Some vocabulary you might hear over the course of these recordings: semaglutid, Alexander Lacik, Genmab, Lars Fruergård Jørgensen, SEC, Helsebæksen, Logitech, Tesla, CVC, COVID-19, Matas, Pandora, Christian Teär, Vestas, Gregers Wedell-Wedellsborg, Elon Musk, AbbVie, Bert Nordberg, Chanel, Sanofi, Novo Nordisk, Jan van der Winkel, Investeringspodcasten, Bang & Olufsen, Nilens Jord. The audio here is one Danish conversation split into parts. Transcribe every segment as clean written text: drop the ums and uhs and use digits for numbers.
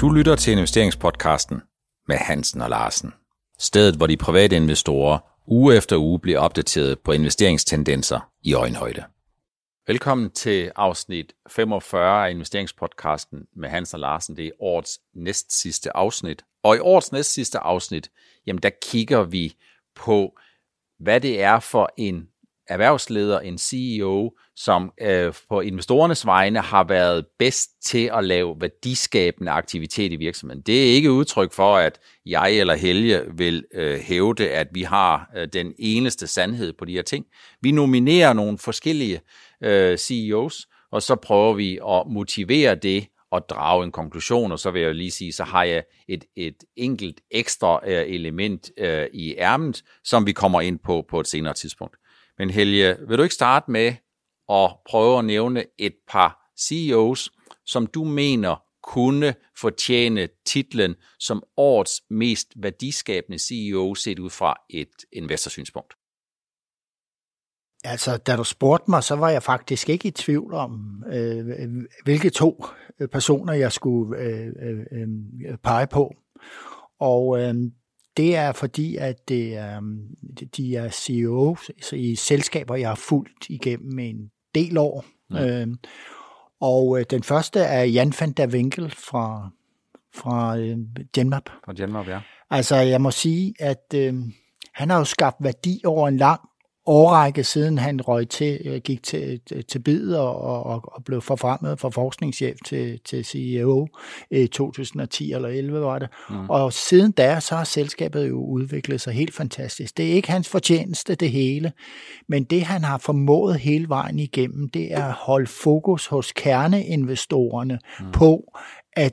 Du lytter til Investeringspodcasten med Hansen og Larsen. Stedet, hvor de private investorer uge efter uge bliver opdateret på investeringstendenser i øjenhøjde. Velkommen til afsnit 45 af Investeringspodcasten med Hansen og Larsen. Det er årets næstsidste afsnit. Og i årets næstsidste afsnit, jamen der kigger vi på, hvad det er for en erhvervsleder, en CEO, som på investorernes vegne har været bedst til at lave værdiskabende aktivitet i virksomheden. Det er ikke udtryk for, at jeg eller Helge vil hævde, at vi har den eneste sandhed på de her ting. Vi nominerer nogle forskellige CEOs, og så prøver vi at motivere det og drage en konklusion, og så vil jeg lige sige, så har jeg et enkelt ekstra element i ærmet, som vi kommer ind på et senere tidspunkt. Men Helge, vil du ikke starte med at prøve at nævne et par CEOs, som du mener kunne fortjene titlen som årets mest værdiskabende CEO set ud fra et investorsynspunkt? Altså, da du spurgte mig, så var jeg faktisk ikke i tvivl om, hvilke to personer jeg skulle pege på. Og det er fordi, at de er CEOs i selskaber, jeg har fulgt igennem en del år. Ja. Og den første er Jan van der Winkel fra Genmab. Fra Genmab, ja. Altså, jeg må sige, at han har jo skabt værdi over en lang årrække, siden han gik til bidder og blev forfremmet fra forskningschef til CEO i 2010 eller 11 var det. Mm. Og siden da, så har selskabet jo udviklet sig helt fantastisk. Det er ikke hans fortjeneste, det hele, men det han har formået hele vejen igennem, det er at holde fokus hos kerneinvestorerne på, at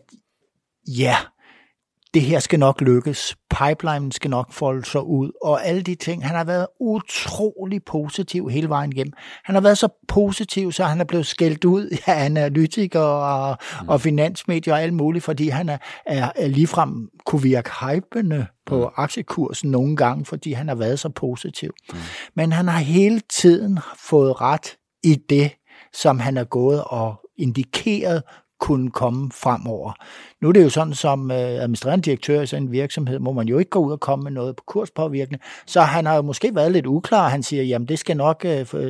det her skal nok lykkes, pipelinen skal nok folde sig ud, og alle de ting. Han har været utrolig positiv hele vejen igennem. Han har været så positiv, så han er blevet skældt ud af analytikere og finansmedier og alt muligt, fordi han er ligefrem kunne virke hypende på aktiekursen nogle gange, fordi han har været så positiv. Mm. Men han har hele tiden fået ret i det, som han er gået og indikeret, kunne komme fremover. Nu er det jo sådan, som administrerende direktør i sådan en virksomhed, må man jo ikke gå ud og komme med noget på kurspåvirkende, så han har jo måske været lidt uklar, han siger, jamen det skal nok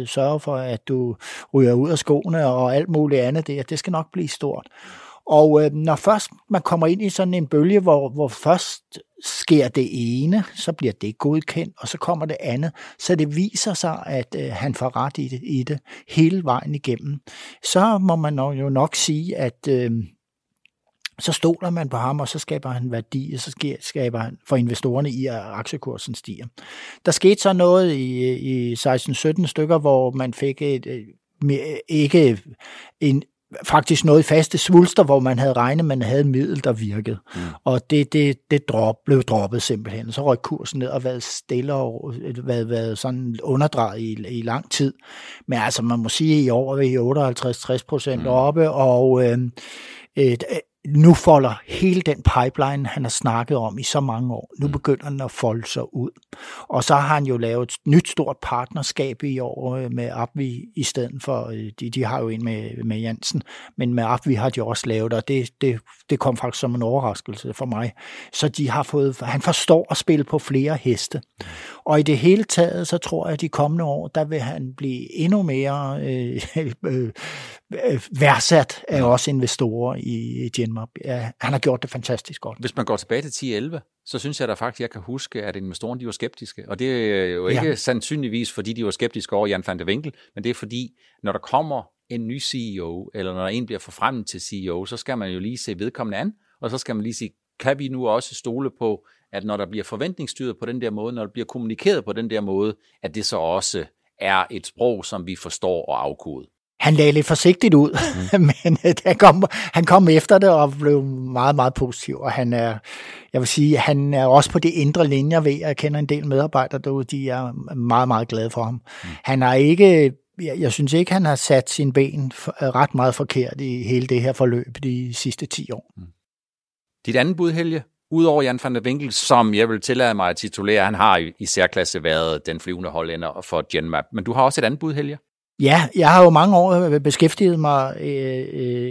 sørge for, at du ryger ud af skoene og alt muligt andet, det skal nok blive stort. Og når først man kommer ind i sådan en bølge, hvor først sker det ene, så bliver det godkendt, og så kommer det andet. Så det viser sig, at han får ret i det hele vejen igennem. Så må man jo nok sige, at så stoler man på ham, og så skaber han værdi, og så skaber han for investorerne i, at aktiekursen stiger. Der skete så noget i 16-17 stykker, hvor man fik faktisk noget i faste svulster, hvor man havde regnet, man havde middel, der virkede. Mm. Og det blev droppet simpelthen. Så røg kursen ned og været stille og været sådan underdrejet i lang tid. Men altså, man må sige, at i år er 58-60% oppe, og nu folder hele den pipeline, han har snakket om i så mange år. Nu begynder den at folde sig ud. Og så har han jo lavet et nyt stort partnerskab i år med AbbVie i stedet for, de har jo en med Jansen, men med AbbVie har de også lavet, og det kom faktisk som en overraskelse for mig. Så han forstår at spille på flere heste. Og i det hele taget, så tror jeg, at de kommende år, der vil han blive endnu mere værdsat af os investorer i Genmab. Ja, han har gjort det fantastisk godt. Hvis man går tilbage til 10-11, så synes jeg da faktisk, jeg kan huske, at investorerne de var skeptiske. Og det er jo ikke sandsynligvis, fordi de var skeptiske over Jan van der Winkel, men det er fordi, når der kommer en ny CEO, eller når en bliver forfremmet til CEO, så skal man jo lige se vedkommende an, og så skal man lige sige, kan vi nu også stole på, at når der bliver forventningsstyret på den der måde, når der bliver kommunikeret på den der måde, at det så også er et sprog, som vi forstår og afkoder. Han lagde lidt forsigtigt ud, men han kom efter det og blev meget, meget positiv. Og han er også på de indre linjer ved, at jeg kender en del medarbejdere derude, de er meget, meget glade for ham. Mm. Jeg synes ikke, han har sat sine ben ret meget forkert i hele det her forløb de sidste 10 år. Mm. Dit andet bud, Helge? Udover Jan van der Winkel, som jeg vil tillade mig at titulere, han har i særklasse været den flyvende hollænder for Genmab. Men du har også et andet bud, Helge? Ja, jeg har jo mange år beskæftiget mig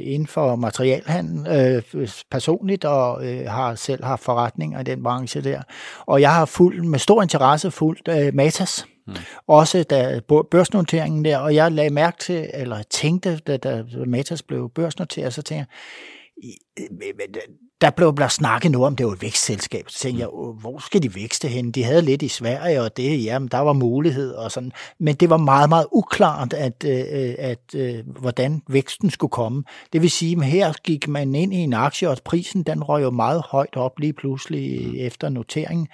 inden for materialhandel personligt, og har selv haft forretninger i den branche der. Og jeg har med stor interesse fulgt Matas, også da børsnoteringen der, og jeg lagde mærke til, eller tænkte, da Matas blev børsnoteret, så tænkte jeg, der blev snakket noget om, det var et vækstselskab. Så tænkte jeg, hvor skal de vækste hen? De havde lidt i Sverige, og det, jamen, der var mulighed og sådan. Men det var meget, meget uklart, at hvordan væksten skulle komme. Det vil sige, at her gik man ind i en aktie, og prisen den røg jo meget højt op lige pludselig efter noteringen.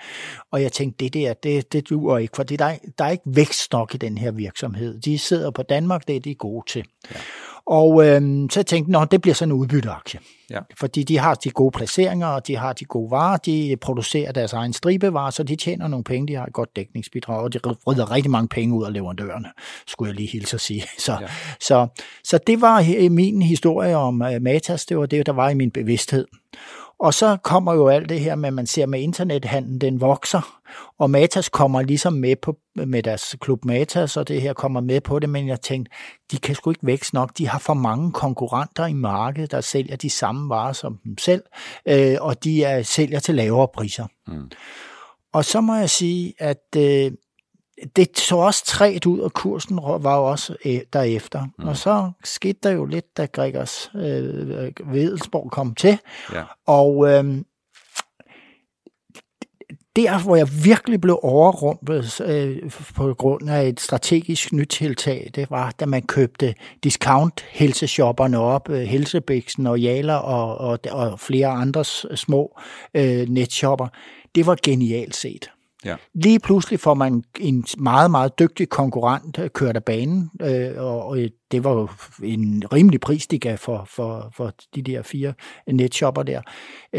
Og jeg tænkte, det duer ikke, for der er ikke vækst nok i den her virksomhed. De sidder på Danmark, det er de gode til. Ja. Og så tænkte jeg, det bliver sådan en udbytteaktie. Ja. Fordi de har de gode placeringer, og de har de gode varer, de producerer deres egen stribevarer, så de tjener nogle penge, de har et godt dækningsbidrag, og de rydder rigtig mange penge ud af leverandørerne, skulle jeg lige hilse at sige. Så det var min historie om Matas, det var det, der var i min bevidsthed. Og så kommer jo alt det her med, man ser med internethandlen, den vokser, og Matas kommer ligesom med på, med deres klub Matas, og det her kommer med på det, men jeg tænkte, de kan sgu ikke vækst nok, de har for mange konkurrenter i markedet, der sælger de samme varer som dem selv, og de sælger til lavere priser. Mm. Og så må jeg sige, at det så også træt ud, og kursen var jo også derefter. Mm. Og så skete der jo lidt, da Gregers Wedellsborg kom til. Ja. Og der, hvor jeg virkelig blev overrumpet på grund af et strategisk nyt tiltag, det var, da man købte discount-helseshopperne op, Helsebæksen og Jala og flere andre små netshopper. Det var genialt set. Ja. Lige pludselig får man en meget, meget dygtig konkurrent kørt af banen, og det var jo en rimelig pris, de gav for de der 4 netshopper der.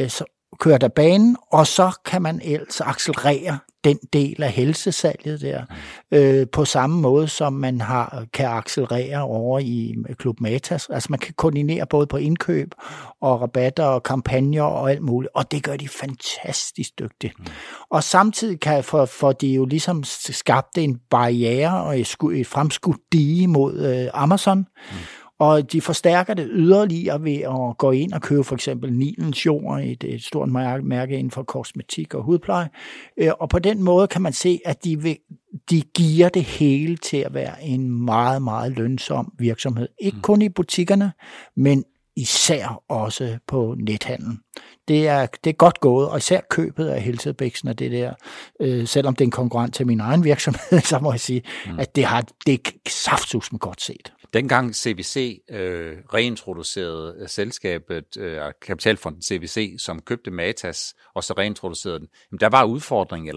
Så kørt af banen, og så kan man ellers accelerere den del af helsesalget der, på samme måde, som man kan accelerere over i Klub Matas. Altså man kan koordinere både på indkøb og rabatter og kampagner og alt muligt, og det gør de fantastisk dygtigt. Mm. Og samtidig kan for de jo ligesom skabte en barriere og et fremskudt dige mod Amazon, og de forstærker det yderligere ved at gå ind og købe for eksempel Nilens Jord, et stort mærke inden for kosmetik og hudpleje. Og på den måde kan man se, at de giver det hele til at være en meget, meget lønsom virksomhed. Ikke kun i butikkerne, men især også på nethandlen. Det er godt gået, og især købet af Helsebæksen og det der, selvom det er en konkurrent til min egen virksomhed, så må jeg sige, at det er saftsusme godt set. Dengang CVC reintroducerede selskabet, kapitalfonden CVC, som købte Matas, og så reintroducerede den, jamen, der var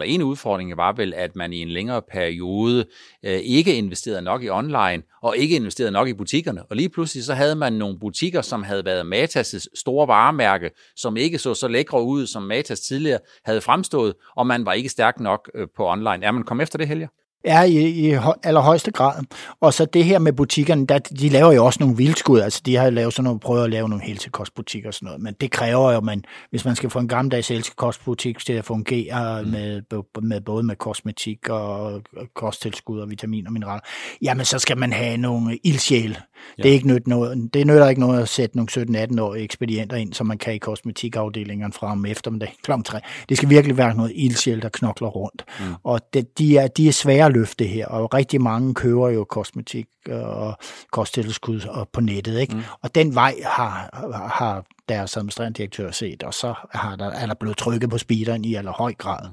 en udfordring var vel, at man i en længere periode ikke investerede nok i online, og ikke investerede nok i butikkerne. Og lige pludselig så havde man nogle butikker, som havde været Matas' store varemærke, som ikke så lækre ud, som Matas tidligere havde fremstået, og man var ikke stærk nok på online. Er man kommet efter det, Helge? Er i allerhøjeste grad. Og så det her med butikkerne, de laver jo også nogle vildskud, altså de har lavet sådan nogle, prøver at lave nogle helsekostbutikker og sådan noget, men det kræver jo, man, hvis man skal få en gammeldags helsekostbutik til at fungere med både med kosmetik og kosttilskud og vitaminer og mineraler, jamen så skal man have nogle ildsjæle. Ja. Det nytter ikke noget at sætte nogle 17-18-årige ekspedienter ind, som man kan i kosmetikafdelingerne fra om eftermiddag kl. 3. Det skal virkelig være noget ildsjæl, der knokler rundt. Mm. Og de er svære at løfte her, og rigtig mange køber jo kosmetik og kosttilskud på nettet, ikke? Mm. Og den vej har deres administrerende direktør set, og så er der blevet trykket på speederen i allerhøj grad.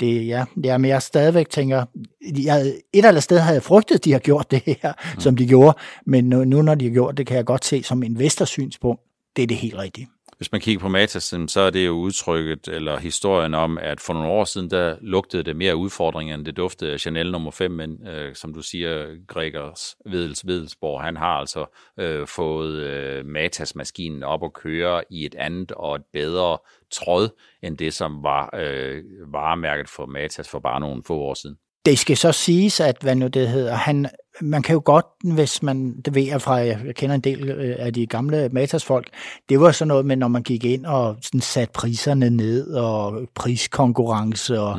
Det, ja, men jeg stadigvæk tænker, et eller andet sted havde jeg frygtet, de har gjort det her, som de gjorde, men nu når de har gjort det, kan jeg godt se som investorsynspunkt, det er det helt rigtige. Hvis man kigger på Matas, så er det jo udtrykket, eller historien om, at for nogle år siden, der lugtede det mere udfordringer, end det duftede Chanel nummer 5, men som du siger, Gregers Wedell-Wedellsborg, han har altså fået Matas-maskinen op at køre i et andet og et bedre tråd, end det, som var varemærket for Matas for bare nogle få år siden. Det skal så siges, at hvad nu det hedder, man kan jo godt, hvis man, det ved jeg fra, jeg kender en del af de gamle Matas-folk, det var sådan noget med, når man gik ind og sådan satte priserne ned, og priskonkurrence, og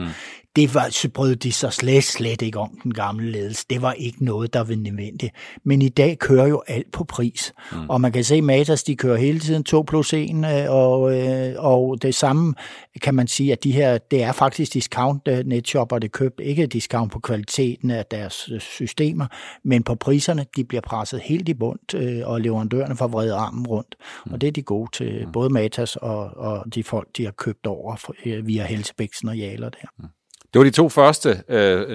det brød de så slet ikke om, den gamle ledelse. Det var ikke noget, der var nødvendigt. Men i dag kører jo alt på pris. Mm. Og man kan se, at Matas, de kører hele tiden 2+1, og det samme kan man sige, at de her, det er faktisk discount-netshopper, det købt ikke discount på kvaliteten af deres systemer, men på priserne, de bliver presset helt i bund, og leverandørerne får vredet armen rundt. Mm. Og det er de gode til, både Matas og de folk, de har købt over via Helsebæksen og Jaler der. Mm. Det var de to første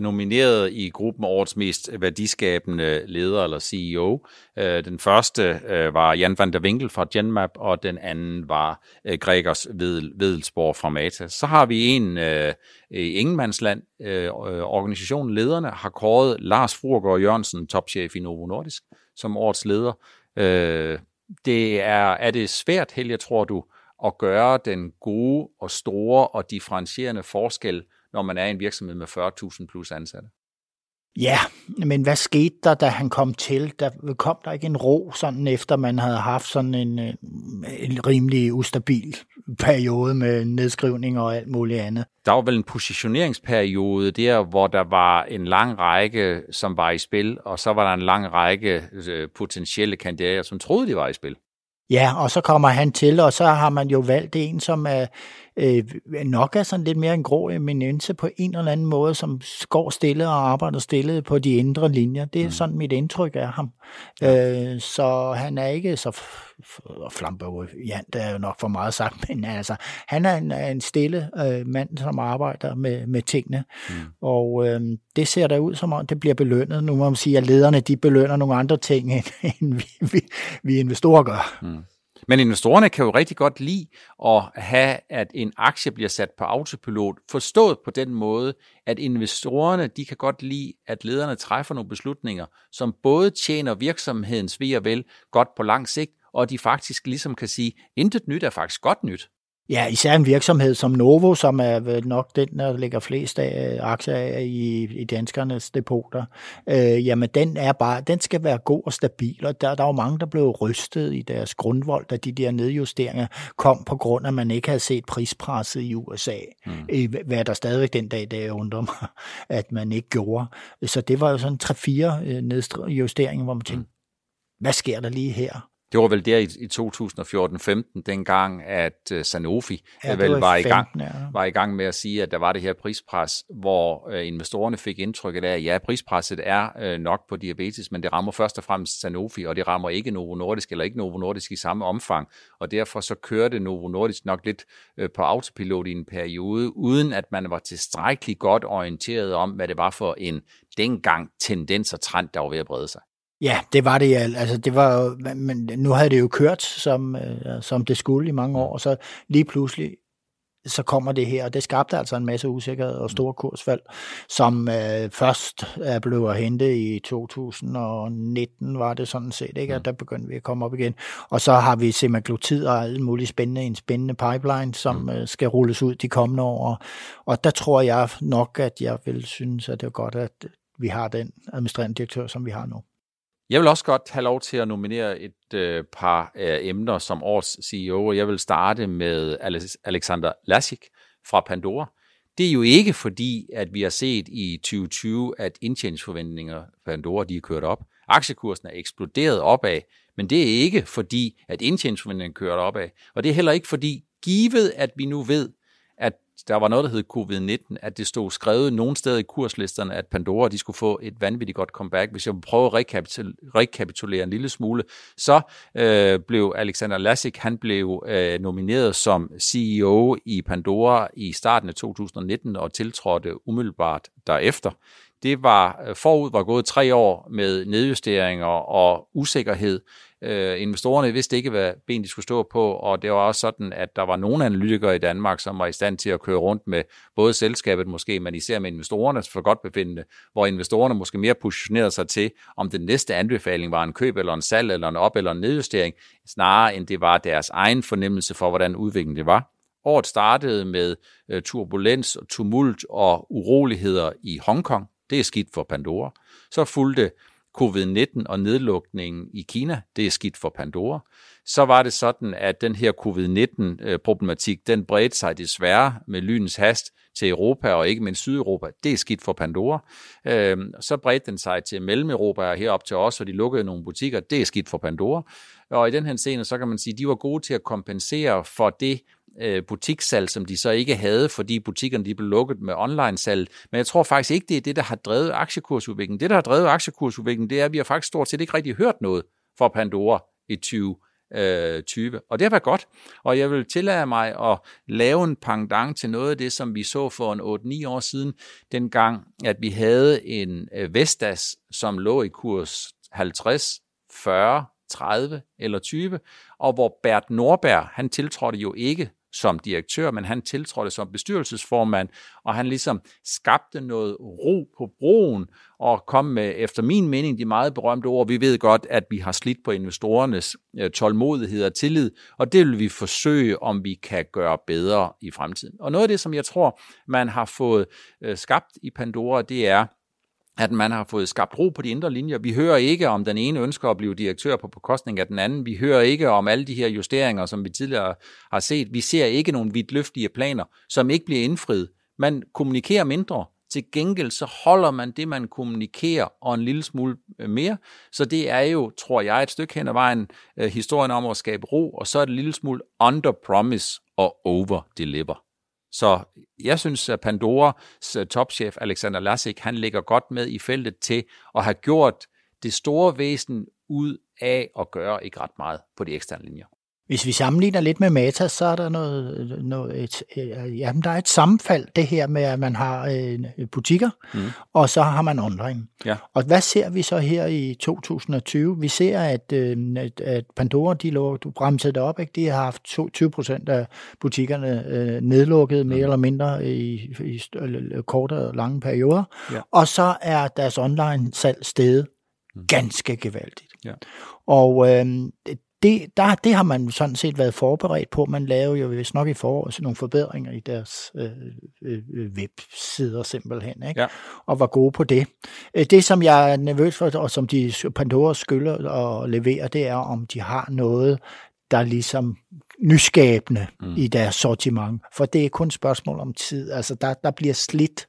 nominerede i gruppen Årets Mest Værdiskabende Leder eller CEO. Den første var Jan van der Winkel fra Genmab, og den anden var Gregers Wedell-Wedellsborg fra Matas. Så har vi en i Ingenmandsland. Organisationen Lederne har kåret Lars Fruergård Jørgensen, topchef i Novo Nordisk, som årets leder. Er det svært, Helge, tror du, at gøre den gode og store og differentierende forskel, når man er i en virksomhed med 40.000 plus ansatte? Ja, men hvad skete der, da han kom til? Der kom der ikke en ro, sådan efter man havde haft sådan en rimelig ustabil periode med nedskrivninger og alt muligt andet. Der var vel en positioneringsperiode der, hvor der var en lang række, som var i spil, og så var der en lang række potentielle kandidater, som troede, de var i spil. Ja, og så kommer han til, og så har man jo valgt en, som er nok er sådan lidt mere en grå eminence på en eller anden måde, som går stille og arbejder stille på de indre linjer. Det er sådan mit indtryk af ham. Ja. Så han er ikke så flamboyant, det er jo nok for meget sagt, men altså, han er en stille mand, som arbejder med tingene. Mm. Og det ser da ud som om, det bliver belønnet. Nu må man sige, at lederne de belønner nogle andre ting, end vi investorer gør. Mm. Men investorerne kan jo rigtig godt lide at have, at en aktie bliver sat på autopilot, forstået på den måde, at investorerne de kan godt lide, at lederne træffer nogle beslutninger, som både tjener virksomhedens ve og vel godt på lang sigt, og de faktisk ligesom kan sige, intet nyt er faktisk godt nyt. Ja, især en virksomhed som Novo, som er nok den, der ligger flest af aktier af i danskernes depoter. Jamen, den skal være god og stabil, og der er jo mange, der blev rystet i deres grundvold, da de der nedjusteringer kom på grund af, at man ikke havde set prispresset i USA. Mm. Hvad der stadigvæk den dag, der undrer mig, at man ikke gjorde. Så det var jo sådan 3-4 nedjusteringer, hvor man tænkte, hvad sker der lige her? Det var vel der i 2014-15, dengang at Sanofi var i gang med at sige, at der var det her prispres, hvor investorerne fik indtrykket af, at ja, prispresset er nok på diabetes, men det rammer først og fremmest Sanofi, og det rammer ikke Novo Nordisk, eller ikke Novo Nordisk i samme omfang. Og derfor så kørte Novo Nordisk nok lidt på autopilot i en periode, uden at man var tilstrækkeligt godt orienteret om, hvad det var for en dengang tendens og trend, der var ved at brede sig. Ja, det var det. Altså, det var, men nu havde det jo kørt, som det skulle i mange år, så lige pludselig så kommer det her, og det skabte altså en masse usikkerhed og store kursfald, som først er blevet hentet i 2019, var det sådan set, ikke? Og der begyndte vi at komme op igen. Og så har vi semaglutid og alle mulige en spændende pipeline, som skal rulles ud de kommende år. Og der tror jeg nok, at jeg vil synes, at det er godt, at vi har den administrerende direktør, som vi har nu. Jeg vil også godt have lov til at nominere et par emner som årets CEO, og jeg vil starte med Alexander Lacik fra Pandora. Det er jo ikke fordi, at vi har set i 2020, at indtjeningsforventninger for Pandora, de er kørt op. Aktiekursen er eksploderet opad, men det er ikke fordi, at indtjeningsforventningerne kørt opad. Og det er heller ikke fordi, givet at vi nu ved, at der var noget, der hed COVID-19, at det stod skrevet nogen steder i kurslisterne, at Pandora de skulle få et vanvittigt godt comeback. Hvis jeg prøver at rekapitulere en lille smule, så blev Alexander Lacik, han blev nomineret som CEO i Pandora i starten af 2019 og tiltrådte umiddelbart derefter. Det var forud var gået 3 år med nedjusteringer og usikkerhed. Investorerne vidste ikke, hvad ben de skulle stå på, og det var også sådan, at der var nogle analytikere i Danmark, som var i stand til at køre rundt med både selskabet måske, men især med investorernes forgodtbefindende, hvor investorerne måske mere positionerede sig til, om den næste anbefaling var en køb eller en salg eller en op- eller en nedjustering, snarere end det var deres egen fornemmelse for, hvordan udviklingen det var. Året startede med turbulens, tumult og uroligheder i Hongkong. Det er skidt for Pandora. Så fulgte COVID-19 og nedlukningen i Kina, det er skidt for Pandora. Så var det sådan, at den her COVID-19-problematik, den bredte sig desværre med lynens hast til Europa og ikke mindst Sydeuropa, det er skidt for Pandora. Så bredte den sig til Mellemeuropa og herop til os, og de lukkede nogle butikker, det er skidt for Pandora. Og i den her scene, så kan man sige, at de var gode til at kompensere for det butikssalg, som de så ikke havde, fordi butikkerne de blev lukket med online-salg. Men jeg tror faktisk ikke, det er det, der har drevet aktiekursudviklingen. Det, der har drevet aktiekursudviklingen, det er, at vi har faktisk stort set ikke rigtig hørt noget fra Pandora i 2020. Og det har været godt. Og jeg vil tillade mig at lave en pendant til noget af det, som vi så for en 8-9 år siden, dengang, at vi havde en Vestas, som lå i kurs 50, 40, 30 eller 20, og hvor Bert Nordberg, han tiltrådte jo ikke som direktør, men han tiltrådte som bestyrelsesformand, og han ligesom skabte noget ro på broen, og kom med, efter min mening, de meget berømte ord. Vi ved godt, at vi har slidt på investorernes tålmodighed og tillid, og det vil vi forsøge, om vi kan gøre bedre i fremtiden. Og noget af det, som jeg tror, man har fået skabt i Pandora, det er, at man har fået skabt ro på de indre linjer. Vi hører ikke om den ene ønsker at blive direktør på bekostning af den anden. Vi hører ikke om alle de her justeringer, som vi tidligere har set. Vi ser ikke nogen vidtløftige planer, som ikke bliver indfriet. Man kommunikerer mindre. Til gengæld så holder man det, man kommunikerer, og en lille smule mere. Så det er jo, tror jeg, et stykke hen ad vejen, historien om at skabe ro, og så er det en lille smule under-promise og over-deliver. Så jeg synes, at Pandoras topchef, Alexander Lacik, han ligger godt med i feltet til at have gjort det store væsen ud af at gøre ikke ret meget på de eksterne linjer. Hvis vi sammenligner lidt med Matas, så er der der er et sammenfald, det her med, at man har butikker, og så har man online. Ja. Og hvad ser vi så her i 2020? Vi ser, at Pandora, du bremsede det op, ikke? De har haft 20% af butikkerne nedlukket, mere eller mindre i korte og lange perioder. Ja. Og så er deres online-salg steget ganske gevaldigt. Ja. Og det har man sådan set været forberedt på. Man lavede jo vist nok i foråret nogle forbedringer i deres websider simpelthen, ikke? Ja. Og var gode på det. Det, som jeg er nervøs for, og som de Pandora skylder og leverer, det er, om de har noget, der er ligesom nyskabende i deres sortiment. For det er kun et spørgsmål om tid. Altså, der bliver slidt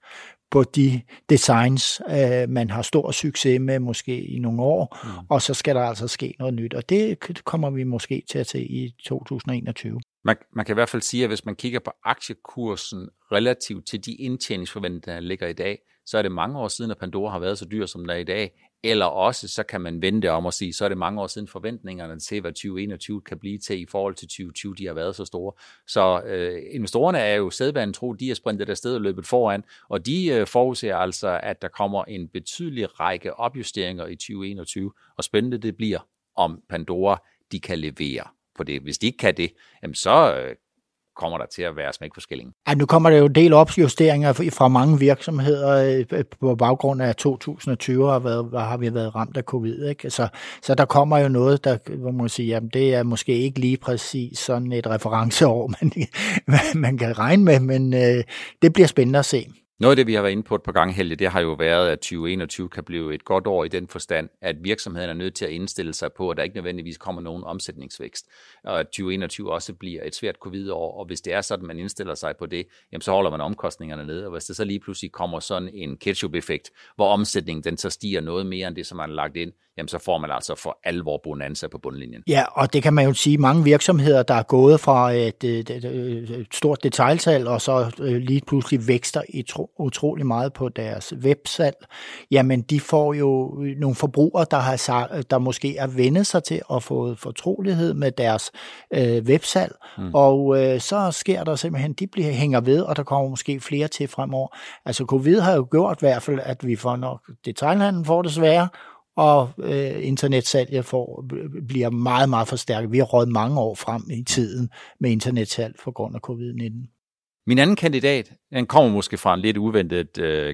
på de designs, man har stor succes med måske i nogle år, og så skal der altså ske noget nyt, og det kommer vi måske til at se i 2021. Man kan i hvert fald sige, at hvis man kigger på aktiekursen relativt til de indtjeningsforventninger, der ligger i dag, så er det mange år siden, at Pandora har været så dyr, som den er i dag, eller også så kan man vente om at sige, så er det mange år siden forventningerne til, hvad 2021 kan blive til i forhold til 2020, de har været så store. Så investorerne er jo sædvanen tro, de er sprintet afsted og løbet foran, og de forudser altså, at der kommer en betydelig række opjusteringer i 2021, og spændende det bliver, om Pandora de kan levere på det. Hvis de ikke kan det, jamen så kommer der til at være smæk forskelling. Ja, nu kommer der jo en del opjusteringer fra mange virksomheder på baggrund af 2020, har vi været ramt af covid, ikke? Så der kommer jo noget, der, hvor man siger, jamen det er måske ikke lige præcis sådan et referenceår, man kan regne med, men det bliver spændende at se. Noget af det, vi har været inde på et par gange, Helge, det har jo været, at 2021 kan blive et godt år i den forstand, at virksomheden er nødt til at indstille sig på, at der ikke nødvendigvis kommer nogen omsætningsvækst, og at 2021 også bliver et svært covid-år, og hvis det er sådan, man indstiller sig på det, jamen så holder man omkostningerne nede, og hvis det så lige pludselig kommer sådan en ketchup-effekt, hvor omsætningen den så stiger noget mere end det, som man har lagt ind, jamen så får man altså for alvor bonanza på bundlinjen. Ja, og det kan man jo sige, mange virksomheder, der er gået fra et stort detailsalg, og så lige pludselig vækster i utrolig meget på deres websalg, jamen de får jo nogle forbrugere, der måske er vendet sig til at få fortrolighed med deres websalg, og så sker der simpelthen, de hænger ved, og der kommer måske flere til fremover. Altså covid har jo gjort i hvert fald, at vi får nok detailhandlen får det svære, og internetsalget bliver meget, meget forstærket. Vi har røget mange år frem i tiden med internetsalg på grund af covid-19. Min anden kandidat, den kommer måske fra en lidt uventet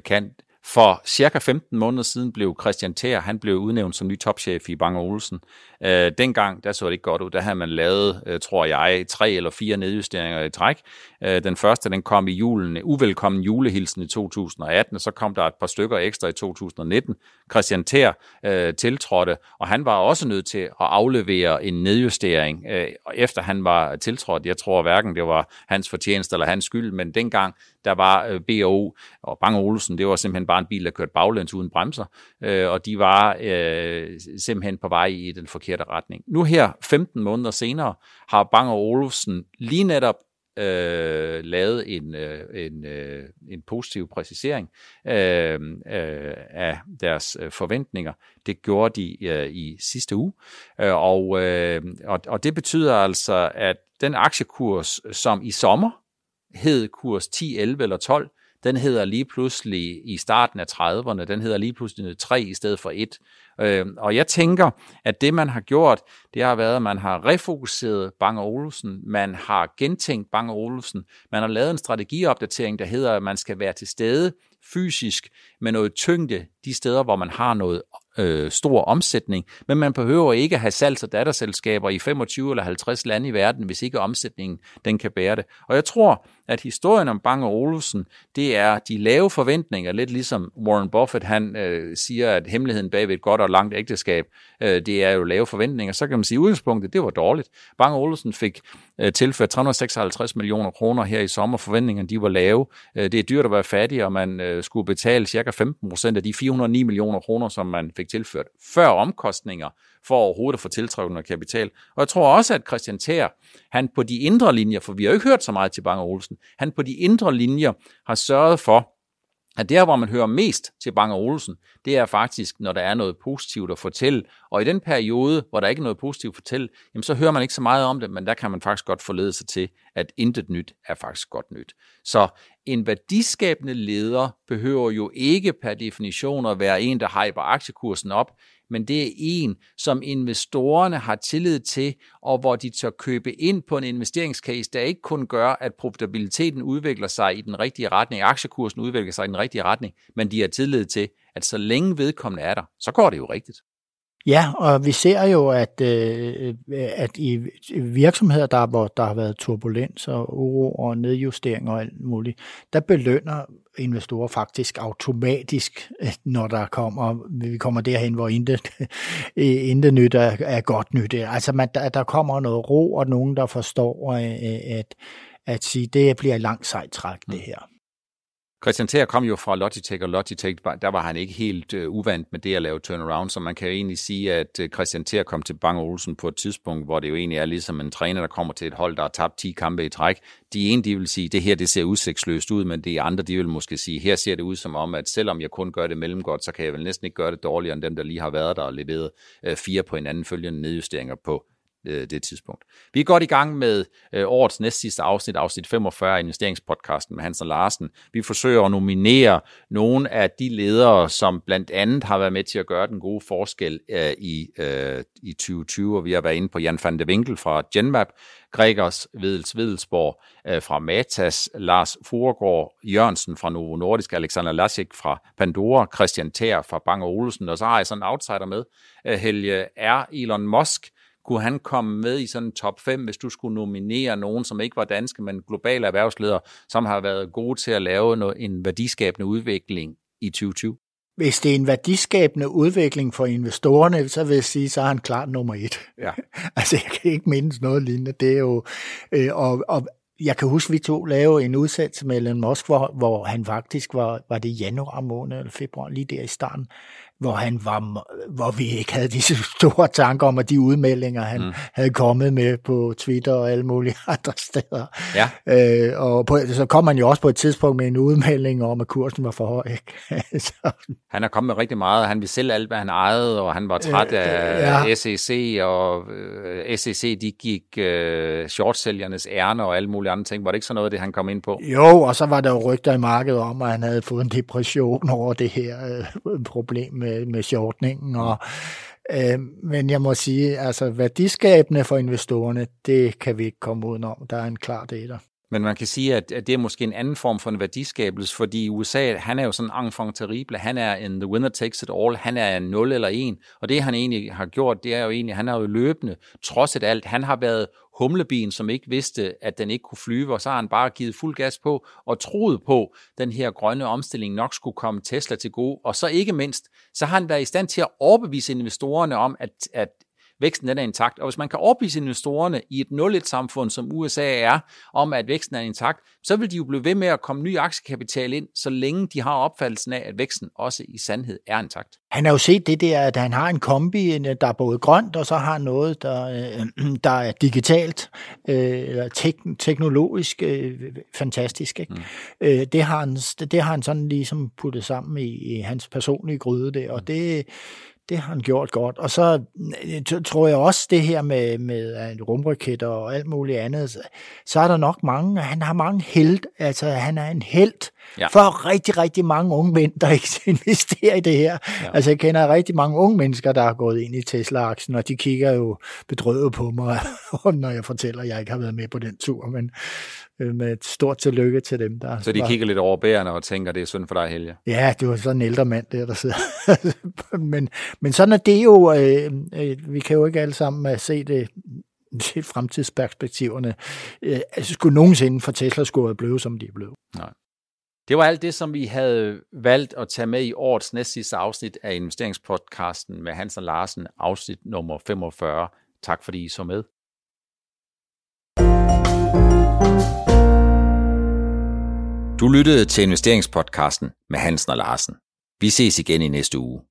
kant, For cirka 15 måneder siden blev Christian Teär, han blev udnævnt som ny topchef i Bang & Olufsen. Dengang, der så det ikke godt ud. Der havde man lavet, tror jeg, 3 eller 4 nedjusteringer i træk. Den første, den kom i julen, uvelkommen julehilsen i 2018, og så kom der et par stykker ekstra i 2019. Christian Teär tiltrådte, og han var også nødt til at aflevere en nedjustering, efter han var tiltrådt. Jeg tror hverken det var hans fortjeneste eller hans skyld, men dengang, der var BO og Bang & Olufsen, det var simpelthen bare en bil, der kørte baglæns uden bremser, og de var simpelthen på vej i den forkerte retning. Nu her, 15 måneder senere, har Bang & Olufsen lige netop lavet en positiv præcisering af deres forventninger. Det gjorde de i sidste uge, og det betyder altså, at den aktiekurs, som i sommer hed kurs 10, 11 eller 12, den hedder lige pludselig i starten af 30'erne, den hedder lige pludselig 3 i stedet for 1. Og jeg tænker, at det man har gjort, det har været, at man har refokuseret Bang & Olufsen, man har gentænkt Bang & Olufsen, man har lavet en strategiopdatering, der hedder, at man skal være til stede fysisk med noget tyngde de steder, hvor man har noget stor omsætning, men man behøver ikke have salgs- og datterselskaber i 25 eller 50 lande i verden, hvis ikke omsætningen den kan bære det. Og jeg tror, at historien om Bang & Olufsen, det er de lave forventninger, lidt ligesom Warren Buffett, han siger, at hemmeligheden bag ved et godt og langt ægteskab, det er jo lave forventninger. Så kan man sige, at udgangspunktet, det var dårligt. Bang & Olufsen fik tilført 356 millioner kroner her i sommer. Forventningerne, de var lave. Det er dyrt at være fattig, og man skulle betale ca. 15% af de 409 millioner kroner, som man fik tilført før omkostninger for overhovedet at få tiltrækkende kapital. Og jeg tror også, at Christian Teär, han på de indre linjer, for vi har jo ikke hørt så meget til Bang & Olufsen, han på de indre linjer har sørget for, at der, hvor man hører mest til Bang & Olufsen, det er faktisk, når der er noget positivt at fortælle. Og i den periode, hvor der ikke er noget positivt at fortælle, jamen så hører man ikke så meget om det, men der kan man faktisk godt forlede sig til, at intet nyt er faktisk godt nyt. Så en værdiskabende leder behøver jo ikke per definition at være en, der hyper aktiekursen op, men det er en, som investorerne har tillid til, og hvor de tør købe ind på en investeringscase, der ikke kun gør, at profitabiliteten udvikler sig i den rigtige retning, aktiekursen udvikler sig i den rigtige retning, men de har tillid til, at så længe vedkommende er der, så går det jo rigtigt. Ja, og vi ser jo, at i virksomheder, hvor der har været turbulens og uro og nedjusteringer og alt muligt, der belønner investorer faktisk automatisk, når der kommer, vi kommer derhen, hvor intet nyt er godt nyt. Altså, der kommer noget ro og nogen, der forstår at sige, det bliver et langt sejt træk, det her. Christian Teär kom jo fra Logitech, og Logitech, der var han ikke helt uvant med det at lave turnaround, så man kan jo egentlig sige, at Christian Teär kom til Bang & Olufsen på et tidspunkt, hvor det jo egentlig er ligesom en træner, der kommer til et hold, der har tabt 10 kampe i træk. De ene, de vil sige, det her det ser udsigtsløst ud, men de andre, de vil måske sige, her ser det ud som om, at selvom jeg kun gør det mellemgodt, så kan jeg vel næsten ikke gøre det dårligere end dem, der lige har været der og leveret 4 på hinanden følgende nedjusteringer på det tidspunkt. Vi er godt i gang med årets næstsidste afsnit 45 af Investeringspodcasten med Hans og Larsen. Vi forsøger at nominere nogle af de ledere, som blandt andet har været med til at gøre den gode forskel i 2020, og vi har været inde på Jan van der Winkel fra Genmab, Gregers Wedell-Wedellsborg fra Matas, Lars Fruergård Jørgensen fra Novo Nordisk, Alexander Lacik fra Pandora, Christian Teär fra Bang & Olufsen, og så har jeg sådan en outsider med, Helge R. Elon Musk. Kunne han komme med i sådan en top 5, hvis du skulle nominere nogen, som ikke var danske, men globale erhvervsledere, som har været gode til at lave en værdiskabende udvikling i 2020? Hvis det er en værdiskabende udvikling for investorerne, så vil jeg sige, så er han klart nummer 1. Ja. Altså, jeg kan ikke mindes noget lignende. Det er jo... jeg kan huske, vi to lavede en udsendelse med Elon Musk, hvor han faktisk var det januar måned eller februar, lige der i starten, hvor vi ikke havde de store tanker om, at de udmeldinger, han havde kommet med på Twitter og alle mulige andre steder. Ja. Så kom han jo også på et tidspunkt med en udmelding om, at kursen var for høj. Han er kommet med rigtig meget, han ville sælge alt, hvad han ejede, og han var træt af SEC, og SEC, de gik shortsælgernes ærne og alle mulige andre ting. Var det ikke sådan noget, det han kom ind på? Jo, og så var der jo rygter i markedet om, at han havde fået en depression over det her problem med shortningen. Men jeg må sige, altså værdiskabende for investorerne, det kan vi ikke komme udenom. Der er en klar data. Men man kan sige, at det er måske en anden form for en værdiskabelse, fordi i USA, han er jo sådan en enfant terrible, han er en the winner takes it all, han er en 0 eller 1, og det han egentlig har gjort, det er jo egentlig, han har jo løbende, trodset alt, han har været humlebien, som ikke vidste, at den ikke kunne flyve, og så har han bare givet fuld gas på, og troet på, at den her grønne omstilling nok skulle komme Tesla til gode, og så ikke mindst, så har han været i stand til at overbevise investorerne om, at væksten den er intakt, og hvis man kan overbevise investorerne i et 0-1-samfund, som USA er, om at væksten er intakt, så vil de jo blive ved med at komme ny aktiekapital ind, så længe de har opfattelsen af, at væksten også i sandhed er intakt. Han har jo set det der, at han har en kombi, der er både grønt, og så har noget, der er digitalt, eller teknologisk fantastisk. Ikke? Det har han sådan ligesom puttet sammen i hans personlige gryde der, og det har han gjort godt. Og så tror jeg også, det her med rumraketter og alt muligt andet, så er der nok mange, han har mange held, altså han er en held for rigtig, rigtig mange unge mænd, der ikke investerer i det her. Ja. Altså jeg kender rigtig mange unge mennesker, der har gået ind i Tesla-aktien, og de kigger jo bedrøvet på mig, når jeg fortæller, at jeg ikke har været med på den tur, men med et stort tillykke til dem, der... Så de kigger lidt overbærende og tænker, det er synd for dig, Helge? Ja, det var sådan en ældre mand der sidder. men sådan er det jo... vi kan jo ikke alle sammen se det til fremtidsperspektiverne. Skulle nogensinde for Tesla skulle blive, som de er blevet. Nej. Det var alt det, som vi havde valgt at tage med i årets næstsidste afsnit af investeringspodcasten med Hans og Larsen, afsnit nummer 45. Tak fordi I så med. Du lyttede til investeringspodcasten med Hansen og Larsen. Vi ses igen i næste uge.